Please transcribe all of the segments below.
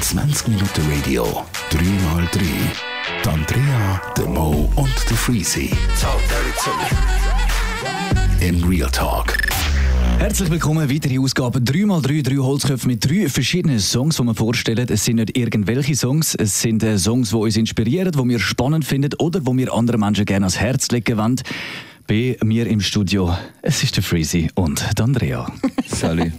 20 Minuten Radio, 3x3. Andrea, der Mo und der Freezy. Im Real Talk. Herzlich willkommen, weitere Ausgabe 3x3, 3 Holzköpfe mit 3 verschiedenen Songs, die wir vorstellen. Es sind nicht irgendwelche Songs, es sind Songs, die uns inspirieren, die wir spannend finden oder die wir anderen Menschen gerne ans Herz legen wollen. Bei mir im Studio, es ist der Freezy und der Andrea. Salut.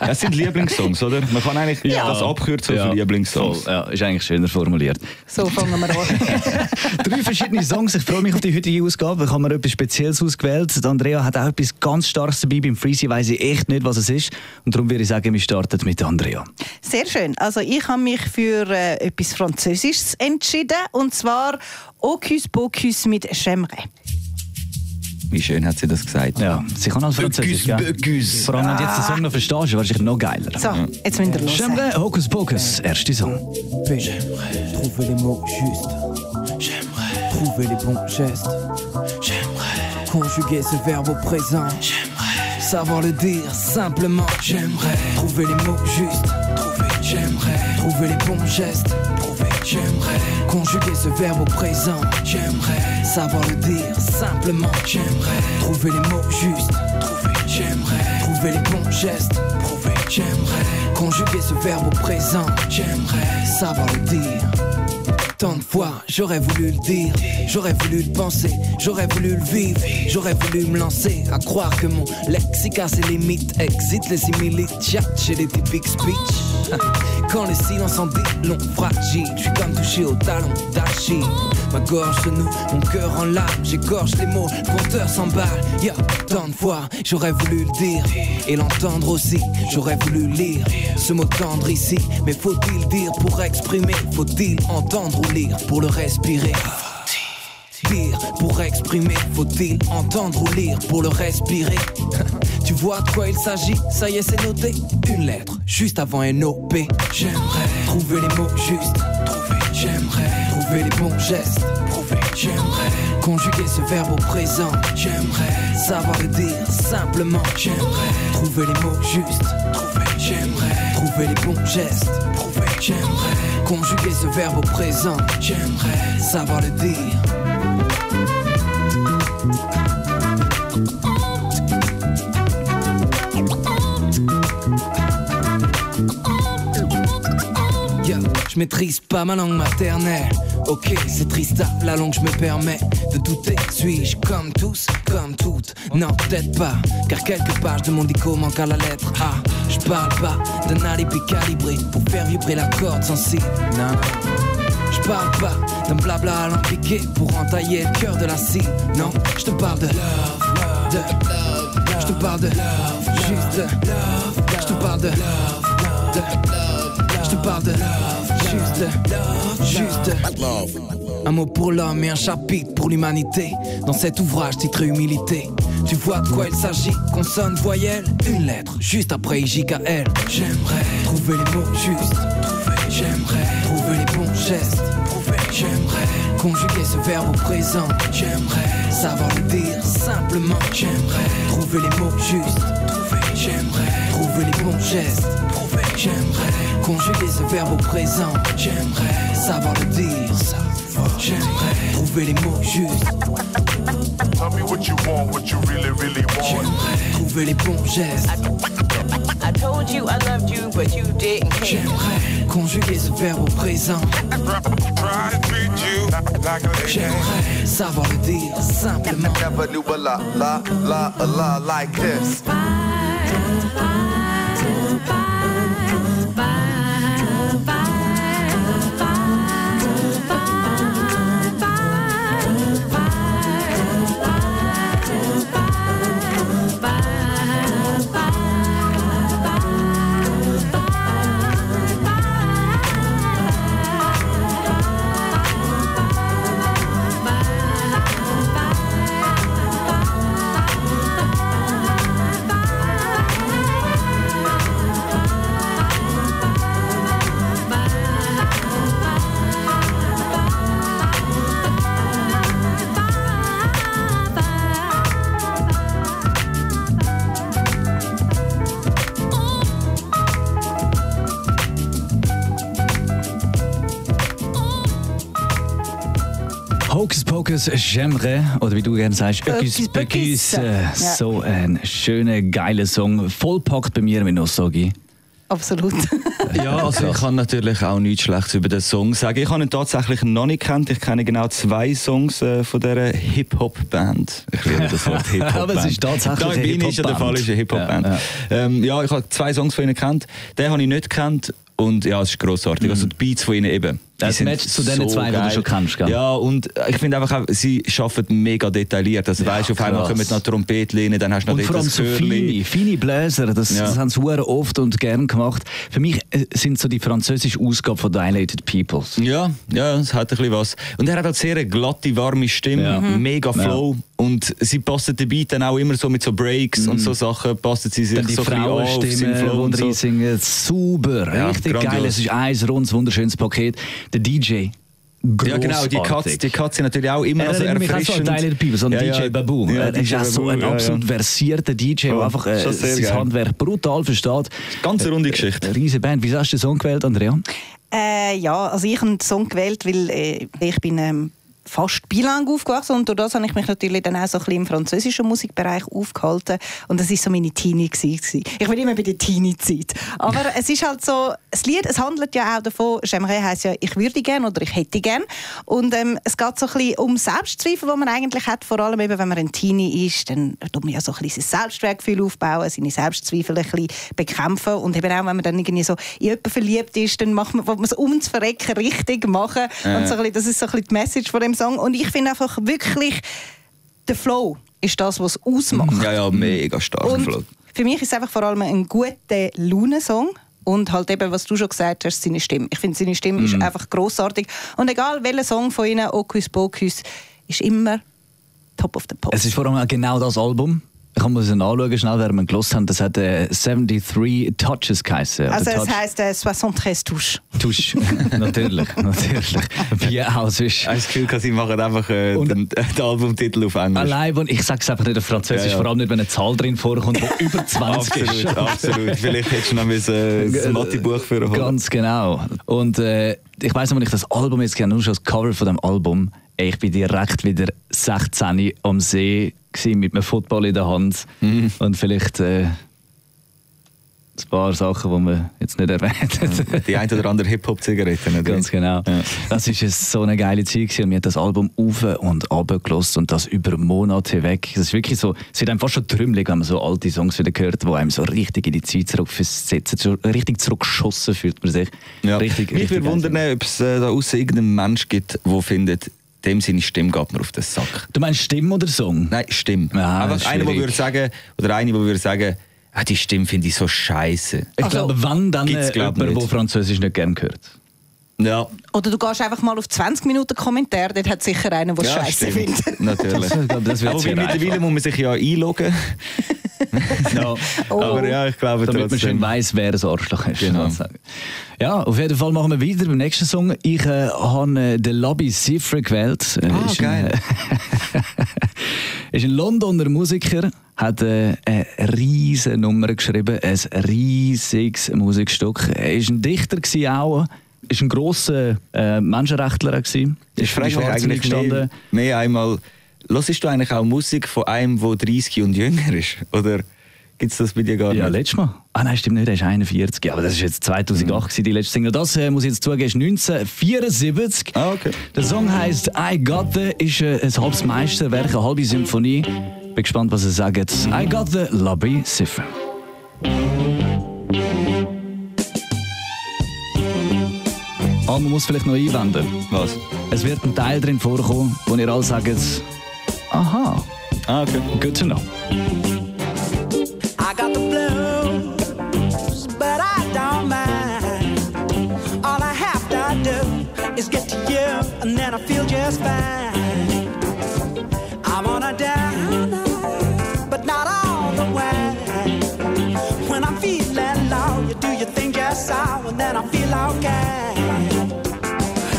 Das sind Lieblingssongs, oder? Man kann eigentlich das abkürzen auf Lieblingssongs. Voll. Ja, ist eigentlich schöner formuliert. So fangen wir an. 3 verschiedene Songs. Ich freue mich auf die heutige Ausgabe. Ich habe mir etwas Spezielles ausgewählt. Die Andrea hat auch etwas ganz Starkes dabei. Beim Freezy weiss ich echt nicht, was es ist. Und darum würde ich sagen, wir starten mit Andrea. Sehr schön. Also ich habe mich für etwas Französisches entschieden. Und zwar «Ocus Bocus» mit «Chemre». Wie schön hat sie das gesagt. Ja, sie kann als Französisch, Böcus. Vor allem, wenn du jetzt den Song noch verstehst, wäre es noch geiler. So, jetzt müsst ihr los. Chemre, Hocus Pocus, erste Song. J'aimerais trouver les mots justes. J'aimerais trouver les bons gestes. J'aimerais conjuguer ce verbe au présent. J'aimerais savoir le dire simplement. J'aimerais trouver les mots justes. J'aimerais trouver les bons gestes. J'aimerais conjuguer ce verbe au présent. J'aimerais savoir le dire simplement. J'aimerais trouver les mots justes. J'aimerais trouver les bons gestes. J'aimerais conjuguer ce verbe au présent. J'aimerais savoir le dire. Tant de fois, j'aurais voulu le dire, j'aurais voulu le penser, j'aurais voulu le vivre, j'aurais voulu me lancer à croire que mon lexique a ses limites, exit les similites, j'ai des typiques speech. Quand le silence en dit long, fragile, je suis comme touché au talon d'Achille. Ma gorge se noue, mon cœur en larmes, j'égorge les mots, le compteur s'emballe. Yeah. Tant de fois, j'aurais voulu le dire et l'entendre aussi, j'aurais voulu lire ce mot tendre ici, mais faut-il dire pour exprimer, faut-il entendre ou lire pour le respirer? Dire pour exprimer, faut-il entendre ou lire pour le respirer? Tu vois de quoi il s'agit, ça y est c'est noté. Une lettre, juste avant NOP. J'aimerais trouver les mots justes. J'aimerais trouver les bons gestes. J'aimerais conjuguer ce verbe au présent. J'aimerais savoir le dire simplement. J'aimerais trouver les mots justes. J'aimerais trouver les bons gestes. J'aimerais conjuguer ce verbe au présent. J'aimerais savoir le dire. Je maîtrise pas ma langue maternelle. Ok, c'est triste à la longue, je me permets de douter. Suis-je comme tous, comme toutes? Non, peut-être pas, car quelques pages de mon dico manquent à la lettre A. Je parle pas d'un alibi calibré pour faire vibrer la corde sensible. Non, je parle pas d'un blabla à l'impliqué pour entailler le cœur de la cible. Non, je te parle de love, de love. Je te parle de love, juste de love. Je te parle de love, de love. Je te parle de love. Juste un mot pour l'homme et un chapitre pour l'humanité. Dans cet ouvrage titré humilité. Tu vois de quoi il s'agit, consonne, voyelle. Une lettre, juste après IJKL. J'aimerais trouver les mots justes. J'aimerais trouver les bons gestes. J'aimerais conjuguer ce verbe au présent. J'aimerais savoir le dire simplement. J'aimerais trouver les mots justes. J'aimerais trouver les bons gestes. J'aimerais conjuguer ce verbe au présent. J'aimerais savoir le dire. J'aimerais trouver les mots justes. Tell me what you want, what you really, really want. J'aimerais trouver les bons gestes. I told you I loved you, but you didn't care. J'aimerais conjuguer ce verbe au présent. J'aimerais savoir le dire simplement. Never knew a la, la, la, a la like this. Focus Chemre, oder wie du gerne sagst, Ökis Beküsse. Ja. So ein schöner, geiler Song. Vollpackt bei mir mit Nostalgie. Absolut. Ja, also ich kann natürlich auch nichts Schlechtes über den Song sagen. Ich habe ihn tatsächlich noch nicht gekannt. Ich kenne genau 2 Songs von dieser Hip-Hop-Band. Ich liebe das Wort Hip-Hop-Band. Aber es ist tatsächlich eine Hip-Hop-Band. Der Fall ist eine Hip-Hop-Band. Ja, ja. Ich habe 2 Songs von ihnen gekannt. Den habe ich nicht gekannt. Und ja, es ist grossartig. Also die Beats von ihnen eben. Das matcht zu den 2, die du schon kennst, gell? Ja, und ich finde einfach auch, sie arbeiten mega detailliert. Also weißt du, auf einmal kommen noch Trompetlinen, dann hast du noch das Gehörli. Und vor allem so feine Bläser, das haben sie oft und gern gemacht. Für mich sind so die französische Ausgabe von Dilated Peoples. Ja, ja, das hat ein bisschen was. Und er hat halt sehr eine glatte, warme Stimme, mega Flow. Und sie passen dabei dann auch immer so mit so Breaks und so Sachen, passen sie sich so viel auf seinen Flow und so. Die Frauenstimmen, die singen, super, richtig geil. Es ist ein rundes, wunderschönes Paket. Der DJ, großartig. Ja genau, die Katze natürlich auch immer so erfrischend. Er erinnert mich so an DJ Babu. Ja, er ist auch so ein absolut versierter DJ, der einfach sein Handwerk brutal versteht. Ganz runde Geschichte. Riese Band. Wieso hast du den Song gewählt, Andrea? Ja, also ich habe den Song gewählt, weil ich bin... fast bilang aufgewachsen und durch das habe ich mich natürlich dann auch so ein bisschen im französischen Musikbereich aufgehalten und das war so meine Teenie gewesen. Ich bin immer bei der Teenie-Zeit. Aber es ist halt so, das Lied, es handelt ja auch davon, Chemre heisst ja, ich würde gern oder ich hätte gern und es geht so ein bisschen um Selbstzweifel, die man eigentlich hat, vor allem eben, wenn man ein Teenie ist, dann tut man ja so ein bisschen sein Selbstwertgefühl aufbauen, seine Selbstzweifel ein bisschen bekämpfen und eben auch, wenn man dann irgendwie so in jemanden verliebt ist, dann macht man es ums Verrecken richtig machen und so ein bisschen, das ist so ein bisschen die Message von dem Song. Und ich finde einfach wirklich, der Flow ist das, was es ausmacht. Ja, ja, mega stark. Und Flow. Für mich ist es einfach vor allem ein guter Laune-Song. Und halt eben, was du schon gesagt hast, seine Stimme. Ich finde, seine Stimme ist einfach grossartig. Und egal, welcher Song von ihnen, Okus Pokus, ist immer top of the pop. Es ist vor allem auch genau das Album. Ich muss es anschauen, schnell, während wir gelost haben. Das hat 73 Touches geheißen. Also es heisst 73 Touches. Touches, natürlich. Wie auch sonst. Ich habe das Gefühl, sie machen einfach den Albumtitel auf Englisch. Allein, ich sage es einfach nicht auf Französisch, vor allem nicht, wenn eine Zahl drin vorkommt, die über 20 ist. Absolut. Vielleicht hättest du noch ein Mathe-Buch für holen. Ganz genau. Und ich weiss noch, wenn ich das Album jetzt kenne, nur schon das Cover von dem Album, ich bin direkt wieder 16 am See mit einem Football in der Hand und vielleicht ein paar Sachen, die man jetzt nicht erwähnt hat. Die ein oder andere Hip-Hop-Zigaretten. Ganz genau. Ja. Das war so eine geile Zeit gewesen. Und wir haben das Album auf und runter gelassen und das über Monate weg. Das ist wirklich so, es wird einem fast schon trümmelig, wenn man so alte Songs wieder hört, die einem so richtig in die Zeit zurücksetzen. So richtig zurückgeschossen fühlt man sich. Ja. Mich würde wundern, ob es da aussen irgendeinen Mensch gibt, der findet, dem seine Stimme geht mir auf den Sack. Du meinst Stimme oder Song? Nein, Stimme. Ja, einfach einer, der würde sagen, die Stimme finde ich so scheiße. Ich glaube, wann dann jemand, der Französisch nicht gerne hört. Ja. Oder du gehst einfach mal auf 20 Minuten Kommentar, dort hat sicher einer, der scheiße findet. Natürlich. Aber mittlerweile muss man sich ja einloggen. No. Oh. Aber ja, ich glaube damit trotzdem. Man schön weiss, wer ein Arschloch ist. Genau. Ja, auf jeden Fall machen wir weiter beim nächsten Song. Ich habe den Labi Siffre gewählt. Ist geil. Ist ein Londoner Musiker, hat eine riesige Nummer geschrieben, ein riesiges Musikstück. Er war ein Dichter auch. Ist ein grosser Menschenrechtler gewesen. Ist frech eigentlich gestanden. Mehr einmal. Hörst du eigentlich auch Musik von einem, der 30 und jünger ist? Oder gibt es das bei dir gar nicht? Ja, letztes Mal. Ah nein, stimmt nicht, er ist 41. Aber das war jetzt 2008 die letzte Single. Das, muss ich jetzt zugeben, ist 1974. Ah, okay. Der Song heisst «I Got The», ist ein halbes Meisterwerk, eine halbe Symphonie. Bin gespannt, was er sagt. «I Got The», Labi Siffre. Aber man muss vielleicht noch einwenden. Was? Es wird ein Teil drin vorkommen, wo ihr alle sagt, aha. Ah, okay. Good to know. I got the blues, but I don't mind. All I have to do is get to you, and then I feel just fine. I'm on a downer, but not all the way. When I'm feeling low, you do your thing just so, and then I feel okay.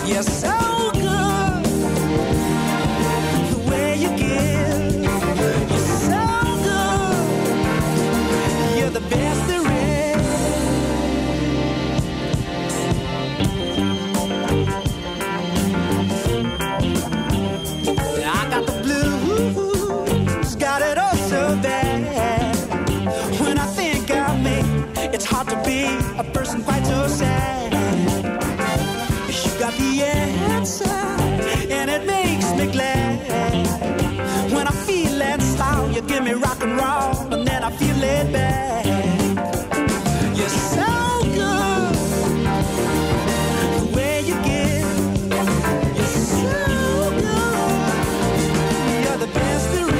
You're so good, the way you give. You're so good, you're the best there is. be a person quite so sad. You got the answer, and it makes me glad. When I feel that style, you give me rock and roll, and then I feel laid back. You're so good, the way you give. You're so good, you're the best there is.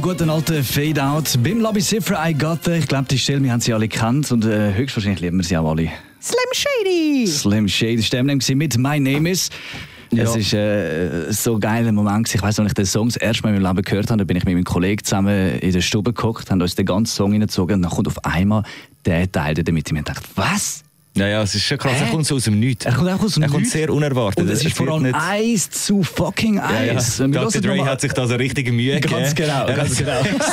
Guten alten Fade-Out beim Labi Siffre, I Got It. Ich glaube, die Stelle, wir haben sie alle gekannt und höchstwahrscheinlich lieben wir sie auch alle. Slim Shady ist Eminem mit «My Name Is». Ja. Es war so ein geiler Moment. Ich weiss, als ich den Song das erste Mal in meinem Leben gehört habe, da bin ich mit meinem Kollegen zusammen in der Stube gehockt, haben uns den ganzen Song reingezogen und dann kommt auf einmal der Teil damit. Ich mir gedacht, was? Ja, es ist schon krass. Er kommt so aus dem Nichts. Er kommt sehr unerwartet. Und es ist vor allem 1:1. Ja. Dr. Dre hat sich da so richtige Mühe gegeben. Ganz genau. Er war so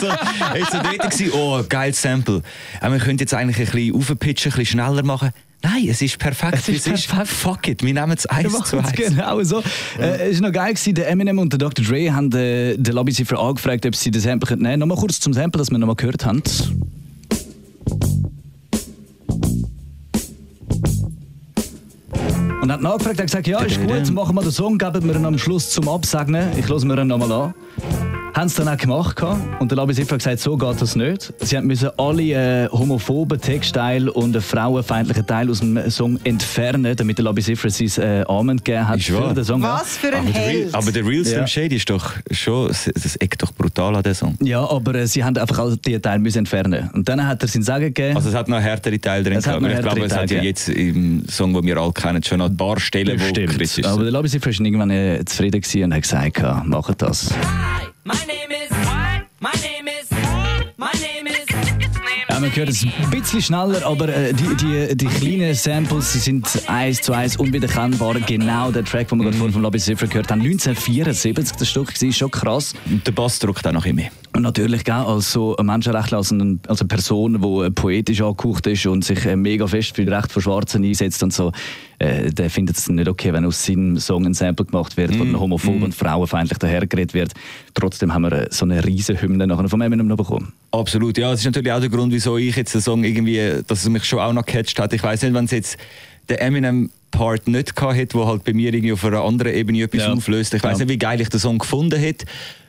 dort, oh, geiles Sample. Ja, wir können jetzt eigentlich ein bisschen aufpitchen, ein bisschen schneller machen. Nein, es ist perfekt. Es ist perfekt. Fuck it, wir nehmen es 1:1. Genau so. Ja. Es war noch geil, der Eminem und der Dr. Dre haben den Labi Siffre angefragt, ob sie das Sample nehmen können. Nochmal kurz zum Sample, das wir nochmal gehört haben. Und hat nachgefragt, hat gesagt, ja, ist gut, machen wir den Song, geben wir ihn am Schluss zum Absegnen. Ich höre mir ihn nochmal an. Haben es dann auch gemacht. Und der Labi Siffre hat gesagt, so geht das nicht. Sie mussten alle homophoben Textteile und frauenfeindlichen Teile aus dem Song entfernen, damit der Labi Siffre sein Amen gegeben hat. Für den Song. Was für ein Held! Aber der Real Slim Shady ist doch schon, das eckt doch brutal an den Song. Ja, aber sie haben einfach all diese Teile müssen entfernen. Und dann hat er seinen Sagen gegeben. Also es hat noch härtere Teile drin gehabt. Ich glaube, es hat ja jetzt im Song, den wir alle kennen, schon noch ein paar Stellen, wo kritisch ist. Aber der Labi Siffre war irgendwann zufrieden und hat gesagt, machen das. My name is what? My name is what? My name is. Ja, man hört es ein bisschen schneller, aber die kleinen Samples, die sind 1:1 unwiedererkennbar. Genau der Track, den wir gerade vorhin vom Labi Siffre gehört haben. 1974 das Stück, war schon krass. Und der Bass drückt auch noch immer. Und natürlich auch als so ein Menschenrechtler, als eine Person, die poetisch angehaucht ist und sich mega fest für die Rechte von Schwarzen einsetzt und so, der findet es nicht okay, wenn aus seinem Song ein Sample gemacht wird, wo dann homophob und frauenfeindlich dahergeredet wird. Trotzdem haben wir so eine riesen Hymne nachher von Eminem noch bekommen. Absolut, ja. Das ist natürlich auch der Grund, wieso ich jetzt den Song irgendwie, dass es mich schon auch noch gecatcht hat. Ich weiss nicht, wenn es jetzt der Eminem-Part nicht gehabt hätte, der halt bei mir irgendwie auf einer anderen Ebene etwas auflöst. Ich weiss nicht, wie geil ich den Song gefunden hätte.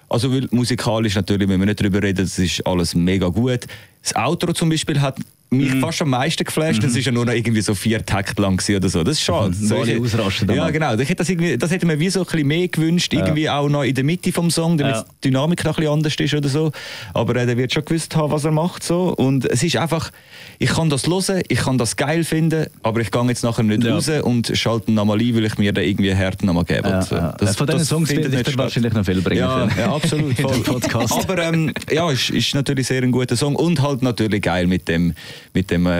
Also weil musikalisch natürlich, wenn wir nicht darüber reden, das ist alles mega gut. Das Outro zum Beispiel hat mich fast am meisten geflasht. Das war ja nur noch irgendwie so 4 Takte lang oder so. Das ist schade. Solche ausrasten. Ja, genau. Das hätte man wie so ein bisschen mehr gewünscht. Ja. Irgendwie auch noch in der Mitte vom Song, damit die Dynamik noch ein bisschen anders ist oder so. Aber er wird schon gewusst haben, was er macht. So. Und es ist einfach, ich kann das hören, ich kann das geil finden, aber ich gehe jetzt nachher nicht raus und schalte ihn nochmal ein, weil ich mir da irgendwie Härte nochmal gebe. Ja, so. Von diesen Songs wird ich wahrscheinlich noch viel bringen. Ja, ja, absolut. Aber ja, es ist natürlich sehr ein guter Song und halt natürlich geil mit dem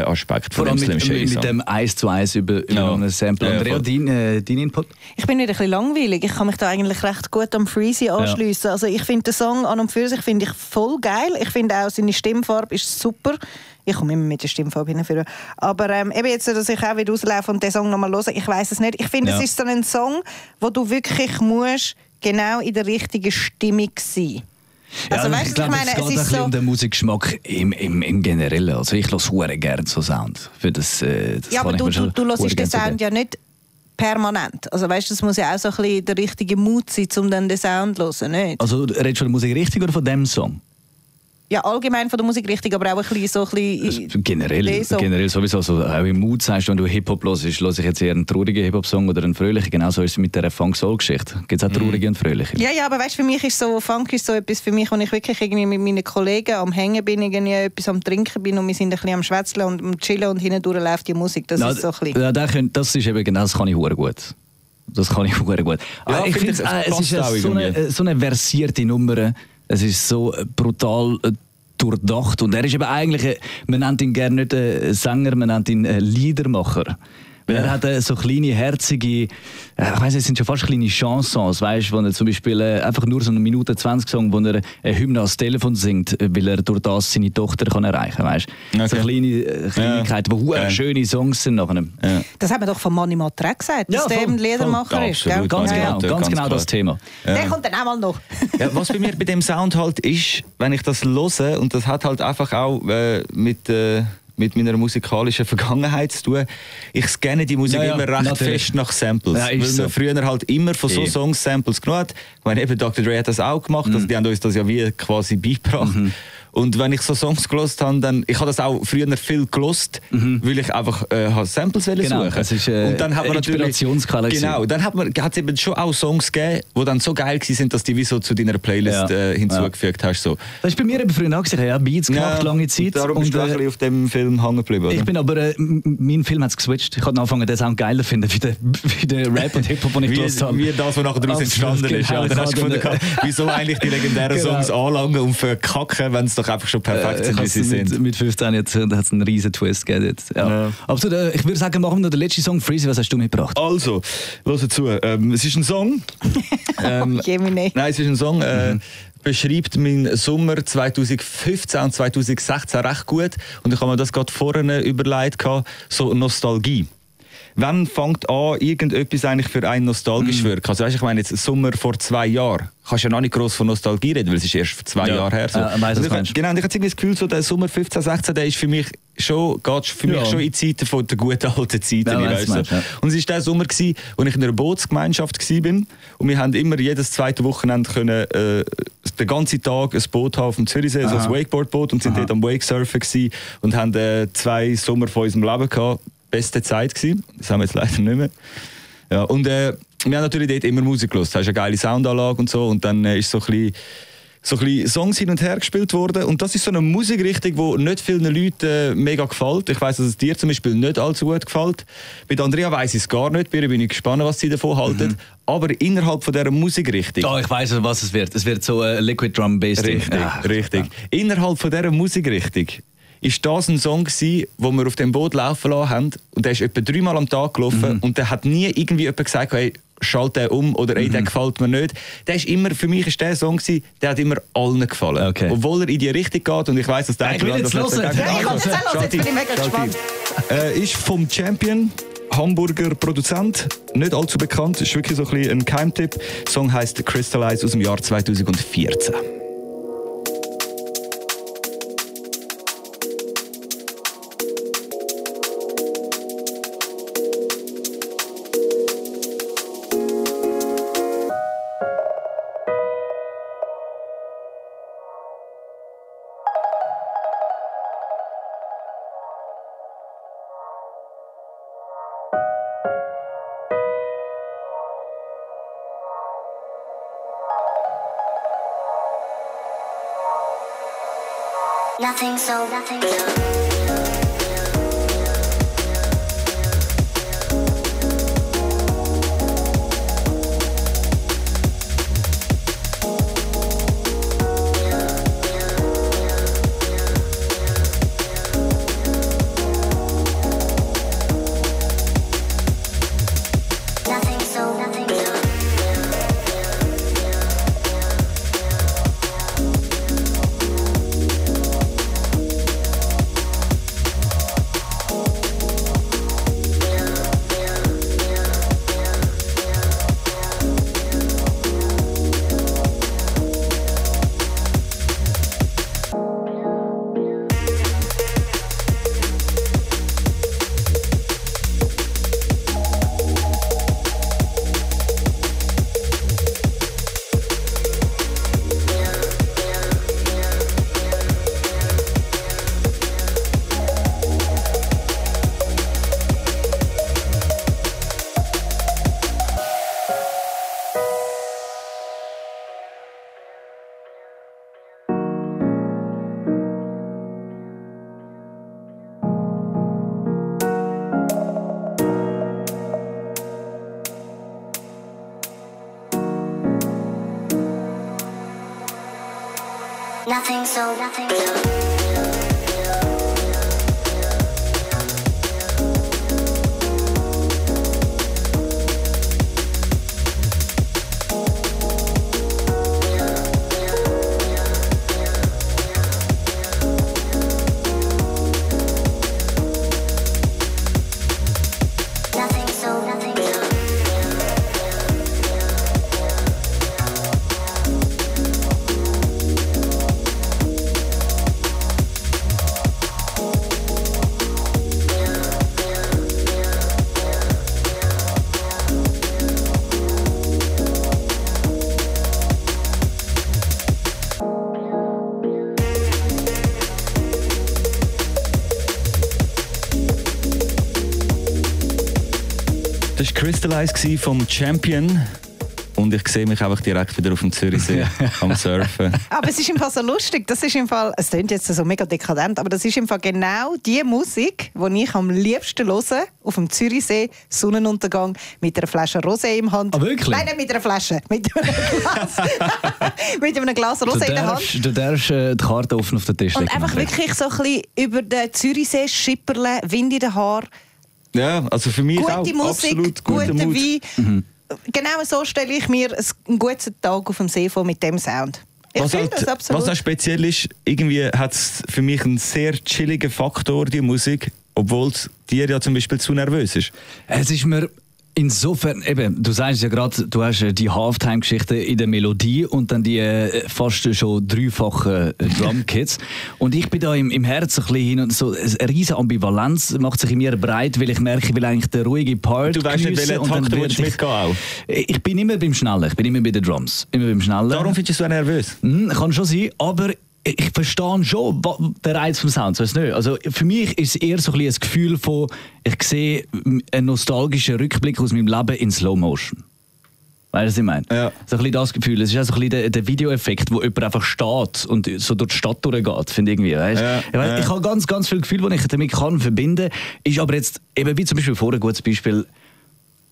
Aspekt von Slim Shady. Mit dem 1:1 über ein Sample. Andrea, dein Input? Ich bin wieder ein bisschen langweilig. Ich kann mich da eigentlich recht gut am Freezy anschliessen. Ja. Also ich finde den Song an und für sich finde ich voll geil. Ich finde auch, seine Stimmfarbe ist super. Ich komme immer mit der Stimmfarbe hinführen. Aber eben jetzt, dass ich auch wieder rauslaufe und den Song nochmal höre, ich weiss es nicht. Ich finde, es ist so ein Song, wo du wirklich musst genau in der richtigen Stimmung sein. Ja, also, weißt, ich glaube, es geht ein bisschen um den Musikgeschmack im Generellen. Also ich höre sehr gerne so Sound. Für das ja, aber du hörst den Sound ja nicht permanent. Also weißt, das muss ja auch so ein bisschen der richtige Mut sein, um dann den Sound zu hören, nicht? Also redest du von der Musik richtig oder von diesem Song? Ja, allgemein von der Musik richtig, aber auch ein bisschen so ein bisschen generell sowieso. Also, auch im Mut sagst du, wenn du Hip-Hop hörst, höre ich jetzt eher einen traurigen Hip-Hop-Song oder einen fröhlichen. Genauso ist es mit der Funk-Soul-Geschichte. Gibt es auch traurige und fröhliche? Ja, ja, aber weißt, für mich ist so, Funk ist so etwas, für mich, wo ich wirklich irgendwie mit meinen Kollegen am Hängen bin, irgendwie etwas am Trinken bin und wir sind ein bisschen am Schwätzeln und am Chillen und hinten läuft die Musik. Das ist so ein bisschen... Ja, das ist eben genau, das kann ich sehr gut. Das kann ich sehr gut. Ja, ich finde, es ist so eine versierte Nummer. Es ist so brutal durchdacht. Und er ist eben eigentlich, man nennt ihn gerne nicht Sänger, man nennt ihn Liedermacher. Weil er hat so kleine, herzige, ich weiss, es sind schon fast kleine Chansons, weißt, wo er zum Beispiel einfach nur so eine Minute 20-Song, wo er eine Hymne ans Telefon singt, weil er durch das seine Tochter kann erreichen kann. Okay. So Kleinigkeiten, die schöne Songs sind. Nachher. Ja. Das hat man doch von Manni Matré gesagt, dass der ein Liedermacher ist. Absolut, ganz genau das Thema. Ja. Der kommt dann auch mal noch. Ja, was bei mir bei dem Sound halt ist, wenn ich das höre, und das hat halt einfach auch mit meiner musikalischen Vergangenheit zu tun. Ich scanne die Musik immer recht fest nach Samples. Ja, weil man früher halt immer von so Songs Samples genommen hat. Ich meine, eben Dr. Dre hat das auch gemacht. Also die haben uns das ja wie quasi beigebracht. Und wenn ich so Songs gehört habe, dann... Ich habe das auch früher viel gehört, weil ich einfach Samples suchen. Das ist und dann hat man Inspirationskala. Genau, dann hat es eben schon auch Songs gegeben, die dann so geil waren, dass die wie so zu deiner Playlist hinzugefügt hast. So. Das ist bei mir eben früher auch gesagt, ich habe Beats gemacht, lange Zeit. Und darum bist du ein bisschen auf dem Film hängen geblieben, oder? Ich bin aber... mein Film hat es geswitcht. Ich habe angefangen, den Sound geiler zu finden, wie den Rap und Hip-Hop, den ich gehört habe. Wie das, was nachher daraus entstanden ist. Ja, dann hast du gefunden, wieso eigentlich die legendären Songs anlangen und verkacken, wenn es doch einfach schon perfekt sind, wie sie sind. Mit 15 jetzt hat es einen riesen Twist gegeben. Ja. Absolut. Ich würde sagen, machen wir noch den letzten Song. Freezy, was hast du mitgebracht? Also, hör zu. Es ist ein Song. Nein, es ist ein Song. Beschreibt meinen Sommer 2015 und 2016 recht gut. Und ich habe mir das gerade vorne überlegt. So Nostalgie. Wann fängt an, irgendetwas eigentlich für einen nostalgisch wirkt? Also weißt, ich meine jetzt Sommer vor 2 Jahren. Kannst ja noch nicht gross von Nostalgie reden, weil es ist erst vor 2 Jahren her. So. Genau, und ich habe das Gefühl, so der Sommer 15, 16, der ist für mich schon, geht für mich schon in Zeiten von der guten alten Zeiten. Und es war der Sommer, gewesen, wo ich in einer Bootsgemeinschaft war. Und wir haben immer jedes zweite Wochenende können, den ganzen Tag ein Boot haben auf dem Zürichsee, so ein Wakeboardboot, und sind dort am Wakesurfen gewesen und haben 2 Sommer von unserem Leben gehabt. Beste Zeit gewesen. Das haben wir jetzt leider nicht mehr. Ja, und wir haben natürlich dort immer Musik gehört. Du hast eine geile Soundanlage und so. Und dann ist so ein bisschen Songs hin und her gespielt worden. Und das ist so eine Musikrichtung, die nicht vielen Leuten mega gefällt. Ich weiss, dass es dir zum Beispiel nicht allzu gut gefällt. Mit Andrea weiss ich es gar nicht. Bei ihr bin ich gespannt, was sie davon halten. Aber innerhalb von dieser Musikrichtung... Ja, ich weiss, was es wird. Es wird so Liquid Drum-Based. Richtig. Innerhalb von dieser Musikrichtung ist das ein Song gewesen, den wir auf dem Boot laufen lassen haben. Und der ist etwa 3-mal am Tag gelaufen. Und der hat nie irgendwie jemand gesagt, hey, schalte den um oder der gefällt mir nicht. Der ist immer, für mich war der Song gewesen, der hat immer allen gefallen. Okay. Obwohl er in die Richtung geht und ich weiss, dass der... Ich bin mega gespannt. Ist vom Champion, Hamburger Produzent, nicht allzu bekannt, ist wirklich so ein bisschen ein Geheimtipp. Der Song heisst «Crystallized» aus dem Jahr 2014. Nothing so, nothing so. Nothing so, nothing so. Das war Crystallized vom Champion. Und ich sehe mich einfach direkt wieder auf dem Zürichsee am Surfen. Aber es ist im Fall so lustig. Das ist im Fall, es klingt jetzt so mega dekadent, aber das ist im Fall genau die Musik, die ich am liebsten höre, auf dem Zürichsee, Sonnenuntergang, mit einer Flasche Rosé im Hand. Ah, wirklich? Nein, nicht mit einer Flasche, mit einem Glas. Mit einem Glas Rosé in der Hand. Du darfst die Karte offen auf den Tisch legen. Und einfach wirklich so ein bisschen über den Zürichsee schipperle, Wind in den Haaren. Ja, also für mich gute auch Musik, absolut guter Wein. Mhm. Genau so stelle ich mir einen guten Tag auf dem See vor mit diesem Sound. Ich finde das absolut. Was auch speziell ist, irgendwie hat es für mich einen sehr chilligen Faktor, die Musik, obwohl es dir ja zum Beispiel zu nervös ist. Es ist mir insofern, eben, du sagst ja gerade, du hast die Halftime-Geschichte in der Melodie und dann die fast schon dreifachen Drumkits. Und ich bin da im Herzen ein bisschen hin und so eine riesige Ambivalenz macht sich in mir breit, weil ich merke, ich will eigentlich den ruhigen Part geniessen. Du weißt nicht, welchen Takt du willst mitgehen auch? Ich bin immer beim Schnellen, ich bin immer bei den Drums. Immer beim Schnellen. Darum findest du so nervös? Kann schon sein, aber ich verstehe schon den Reiz vom Sound, weißt du nicht? Also für mich ist es eher so ein Gefühl von, ich sehe einen nostalgischen Rückblick aus meinem Leben in Slow Motion. Weißt du, was ich meine? Ja. So ein bisschen das Gefühl. Es ist auch so ein bisschen der Videoeffekt, wo jemand einfach steht und so durch die Stadt durchgeht, finde ich irgendwie. Weißt? Ja. Ich habe ganz, ganz viele Gefühle, die ich damit verbinden kann. Ist aber jetzt, eben wie zum Beispiel vorher ein gutes Beispiel,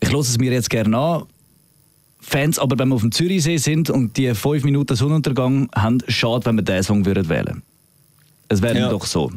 ich höre es mir jetzt gerne an, Fans, aber wenn wir auf dem Zürichsee sind und die 5 Minuten Sonnenuntergang haben, schade, wenn wir diesen Song wählen würden. Es wäre ja doch so.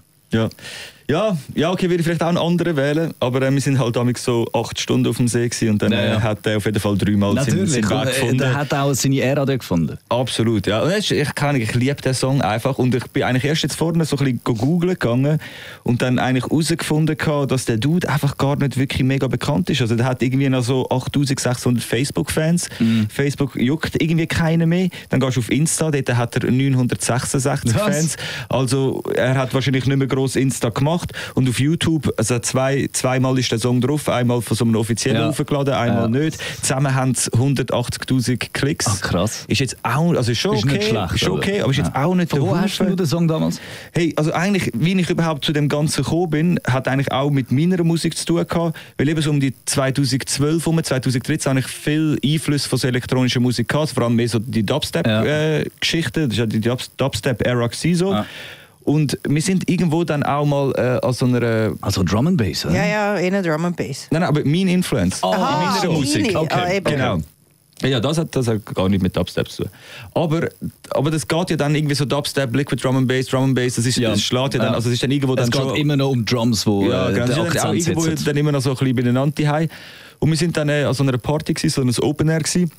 Ja, okay, würde ich vielleicht auch einen anderen wählen, aber wir sind halt damals so 8 Stunden auf dem See gewesen, und dann hat er auf jeden Fall 3-mal seinen Weg gefunden. Der hat auch seine Ära dort gefunden. Absolut, ja. Ich liebe den Song einfach und ich bin eigentlich erst jetzt vorne so ein bisschen googeln gegangen und dann eigentlich herausgefunden, dass der Dude einfach gar nicht wirklich mega bekannt ist. Also der hat irgendwie noch so 8600 Facebook-Fans. Mhm. Facebook juckt irgendwie keinen mehr. Dann gehst du auf Insta, dort hat er 966 Fans. Also er hat wahrscheinlich nicht mehr gross Insta gemacht. gemacht und auf YouTube, also zweimal ist der Song drauf, einmal von so einem offiziellen aufgeladen, einmal nicht. Zusammen haben es 180'000 Klicks. Ach, krass. Ist jetzt auch, also ist schon ist okay, nicht schlecht, ist okay, aber ist jetzt auch nicht von wo hast du den Song damals? Hey, also eigentlich, wie ich überhaupt zu dem Ganzen gekommen bin, hat eigentlich auch mit meiner Musik zu tun gehabt, weil eben so um die 2012 rum, 2013 habe ich viel Einfluss von so elektronischer Musik gehabt, vor allem mehr so die Dubstep-Geschichte, das ist ja die Dubstep-Era so. Ja. Und wir sind irgendwo dann auch mal an so einer... Also Drum and Bass, oder? Ja, in einer Drum and Bass. Nein, aber mein Influence. Oh, in meiner Musik. Okay. Genau. Ja, das hat gar nicht mit Dubstep zu tun. Aber das geht ja dann irgendwie so Dubstep, Liquid Drum and Bass, das schlägt ja dann, also es ist dann irgendwo dann schon... Es geht immer noch um Drums, wo der Akzent auch irgendwo setzt. Dann immer noch so ein bisschen beieinander zu Hause. Und wir sind dann an so einer Party gewesen, so ein Open Air gewesen.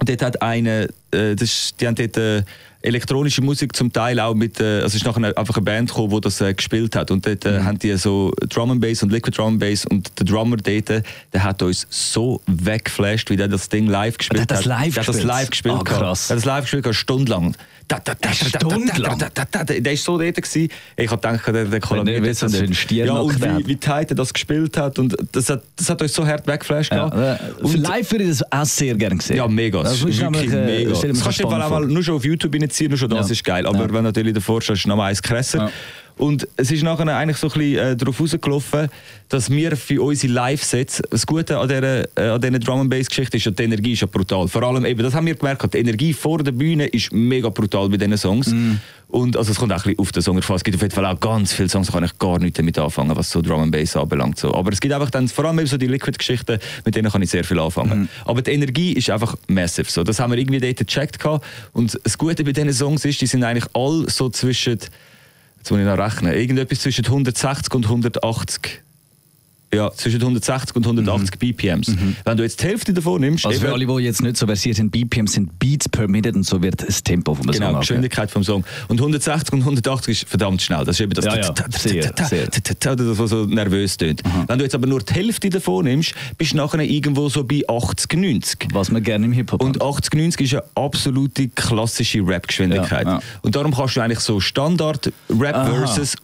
Und dort hat eine, die haben dort elektronische Musik zum Teil auch mit, also ist nachher einfach eine Band gekommen, die das gespielt hat. Und dort haben die so Drum and Bass und Liquid Drum and Bass und der Drummer dort, der hat uns so weggeflasht, wie der das Ding live gespielt hat. Der hat das live gespielt. Oh, krass. Der hat das live gespielt, stundenlang. Der war so dort. Ich habe gedacht, der kollabiert jetzt. Ja, und wie tight er das gespielt hat. Und das hat uns so hart weggeflasht. Ja. Live würde ich das auch sehr gerne gesehen. Ja, mega. Das ist wirklich mega. Das kannst du einfach nur schon auf YouTube reinziehen, nur schon das ist geil. Aber wenn natürlich davor schaust, ist noch eins krasser. Ja. Und es ist nachher eigentlich so ein bisschen darauf rausgelaufen, dass wir für unsere Live-Sets, das Gute an dieser Drum-and-Bass-Geschichte ist ja, die Energie ist ja brutal. Vor allem eben, das haben wir gemerkt, die Energie vor der Bühne ist mega brutal bei diesen Songs. Mm. Und also es kommt auch ein bisschen auf den Song. Es gibt auf jeden Fall auch ganz viele Songs, da kann ich gar nichts damit anfangen, was so Drum-and-Bass anbelangt. So. Aber es gibt einfach dann, vor allem eben so die Liquid-Geschichten, mit denen kann ich sehr viel anfangen. Mm. Aber die Energie ist einfach massive. So. Das haben wir irgendwie dort gecheckt. Und das Gute bei diesen Songs ist, die sind eigentlich alle so zwischen... Jetzt muss ich noch rechnen. Irgendetwas zwischen 160 und 180. Ja, zwischen 160 und 180 BPMs. Mhm. Wenn du jetzt die Hälfte davon nimmst... Also für alle, die jetzt nicht so versiert sind, BPMs sind Beats per Minute und so wird das Tempo vom Song. Genau, Geschwindigkeit vom Song. Und 160 und 180 ist verdammt schnell. Das ist eben das... Das, was so nervös tönt. Wenn du jetzt aber nur die Hälfte davon nimmst, bist du nachher irgendwo so bei 80, 90. Was man gerne im Hip-Hop hat. Und 80, 90 ist eine absolute klassische Rap-Geschwindigkeit. Ja. Und darum kannst du eigentlich so Standard-Rap-Verses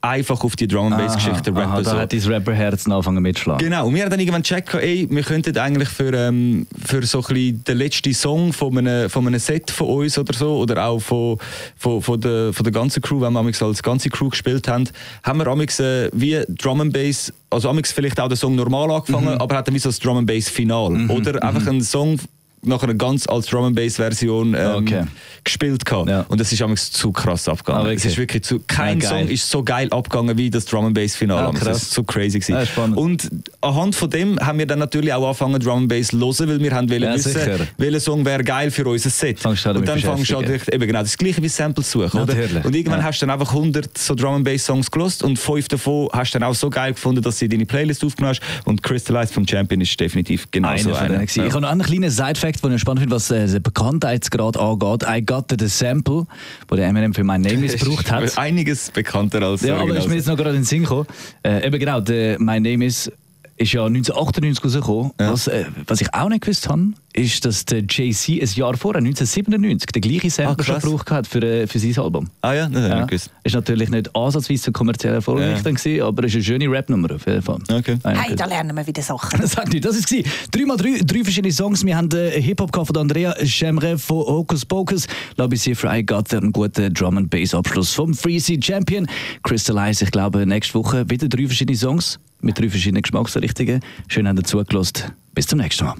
einfach auf die Drum-and-Bass-Geschichte rappen. Aha, da hat dein Rapperherz anfangen mitzuschlagen. Genau, und wir haben dann irgendwann gecheckt, ey, wir könnten eigentlich für so ein bisschen den letzten Song von einem Set von uns oder so, oder auch von der ganzen Crew, wenn wir amigs als ganze Crew gespielt haben, haben wir amigs wie Drum-and-Bass, also amigs vielleicht auch den Song normal angefangen, aber hat dann wie so das Drum-and-Bass-Final. Oder einfach einen Song nachher ganz als Drum-and-Bass-Version gespielt. Ja. Und das ist amigs zu krass abgegangen. Okay. Es ist wirklich Song ist so geil abgegangen wie das Drum-and-Bass-Finale. Ja, das ist so crazy gewesen. Ja, und anhand von dem haben wir dann natürlich auch angefangen Drum-and-Bass zu hören, weil wir haben wissen, welcher Song wäre geil für unser Set. Und dann fangst du an, das gleiche wie Samples suchen. Oder? Und irgendwann hast du dann einfach 100 so Drum-and-Bass-Songs gehört und 5 davon hast du dann auch so geil gefunden, dass sie deine Playlist aufgenommen hast. Und Crystallized vom Champion ist definitiv genau so einer. Ich habe noch einen kleinen Side-Fact, wo ich spannend finde, was den Bekanntheitsgrad angeht. I Got The Sample, wo der Eminem für My Name Is gebraucht hat. Einiges bekannter als ja, aber ist mir jetzt noch gerade in den Sinn gekommen. Eben genau, der My Name Is ist ja 1998 rausgekommen. Ja. Was ich auch nicht gewusst habe, ist, dass der Jay-Z ein Jahr vorher, 1997, den gleichen Sample schon gebraucht hat für sein Album. Ah ja, das habe ich nicht gewusst. Ist natürlich nicht ansatzweise so kommerziell erfolgreich gewesen, aber es ist eine schöne Rap-Nummer auf jeden Fall. Okay. Hey, da lernen wir wieder Sachen. Sag nicht, das war 3x3, 3 verschiedene Songs. Wir haben Hip-Hop von Andrea, Chemre von Hocus Pocus, Labi Siffre, I Got einen guten Drum-and-Bass-Abschluss vom Freezy Champion. Crystallize, ich glaube, nächste Woche wieder 3 verschiedene Songs mit 3 verschiedenen Geschmacksrichtungen. Schön, habt ihr zugelassen. Bis zum nächsten Mal.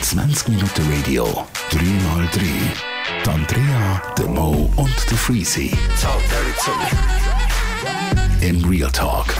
20 Minuten Radio, 3x3. Die Andrea, der Mo und der Freezy. In Real Talk.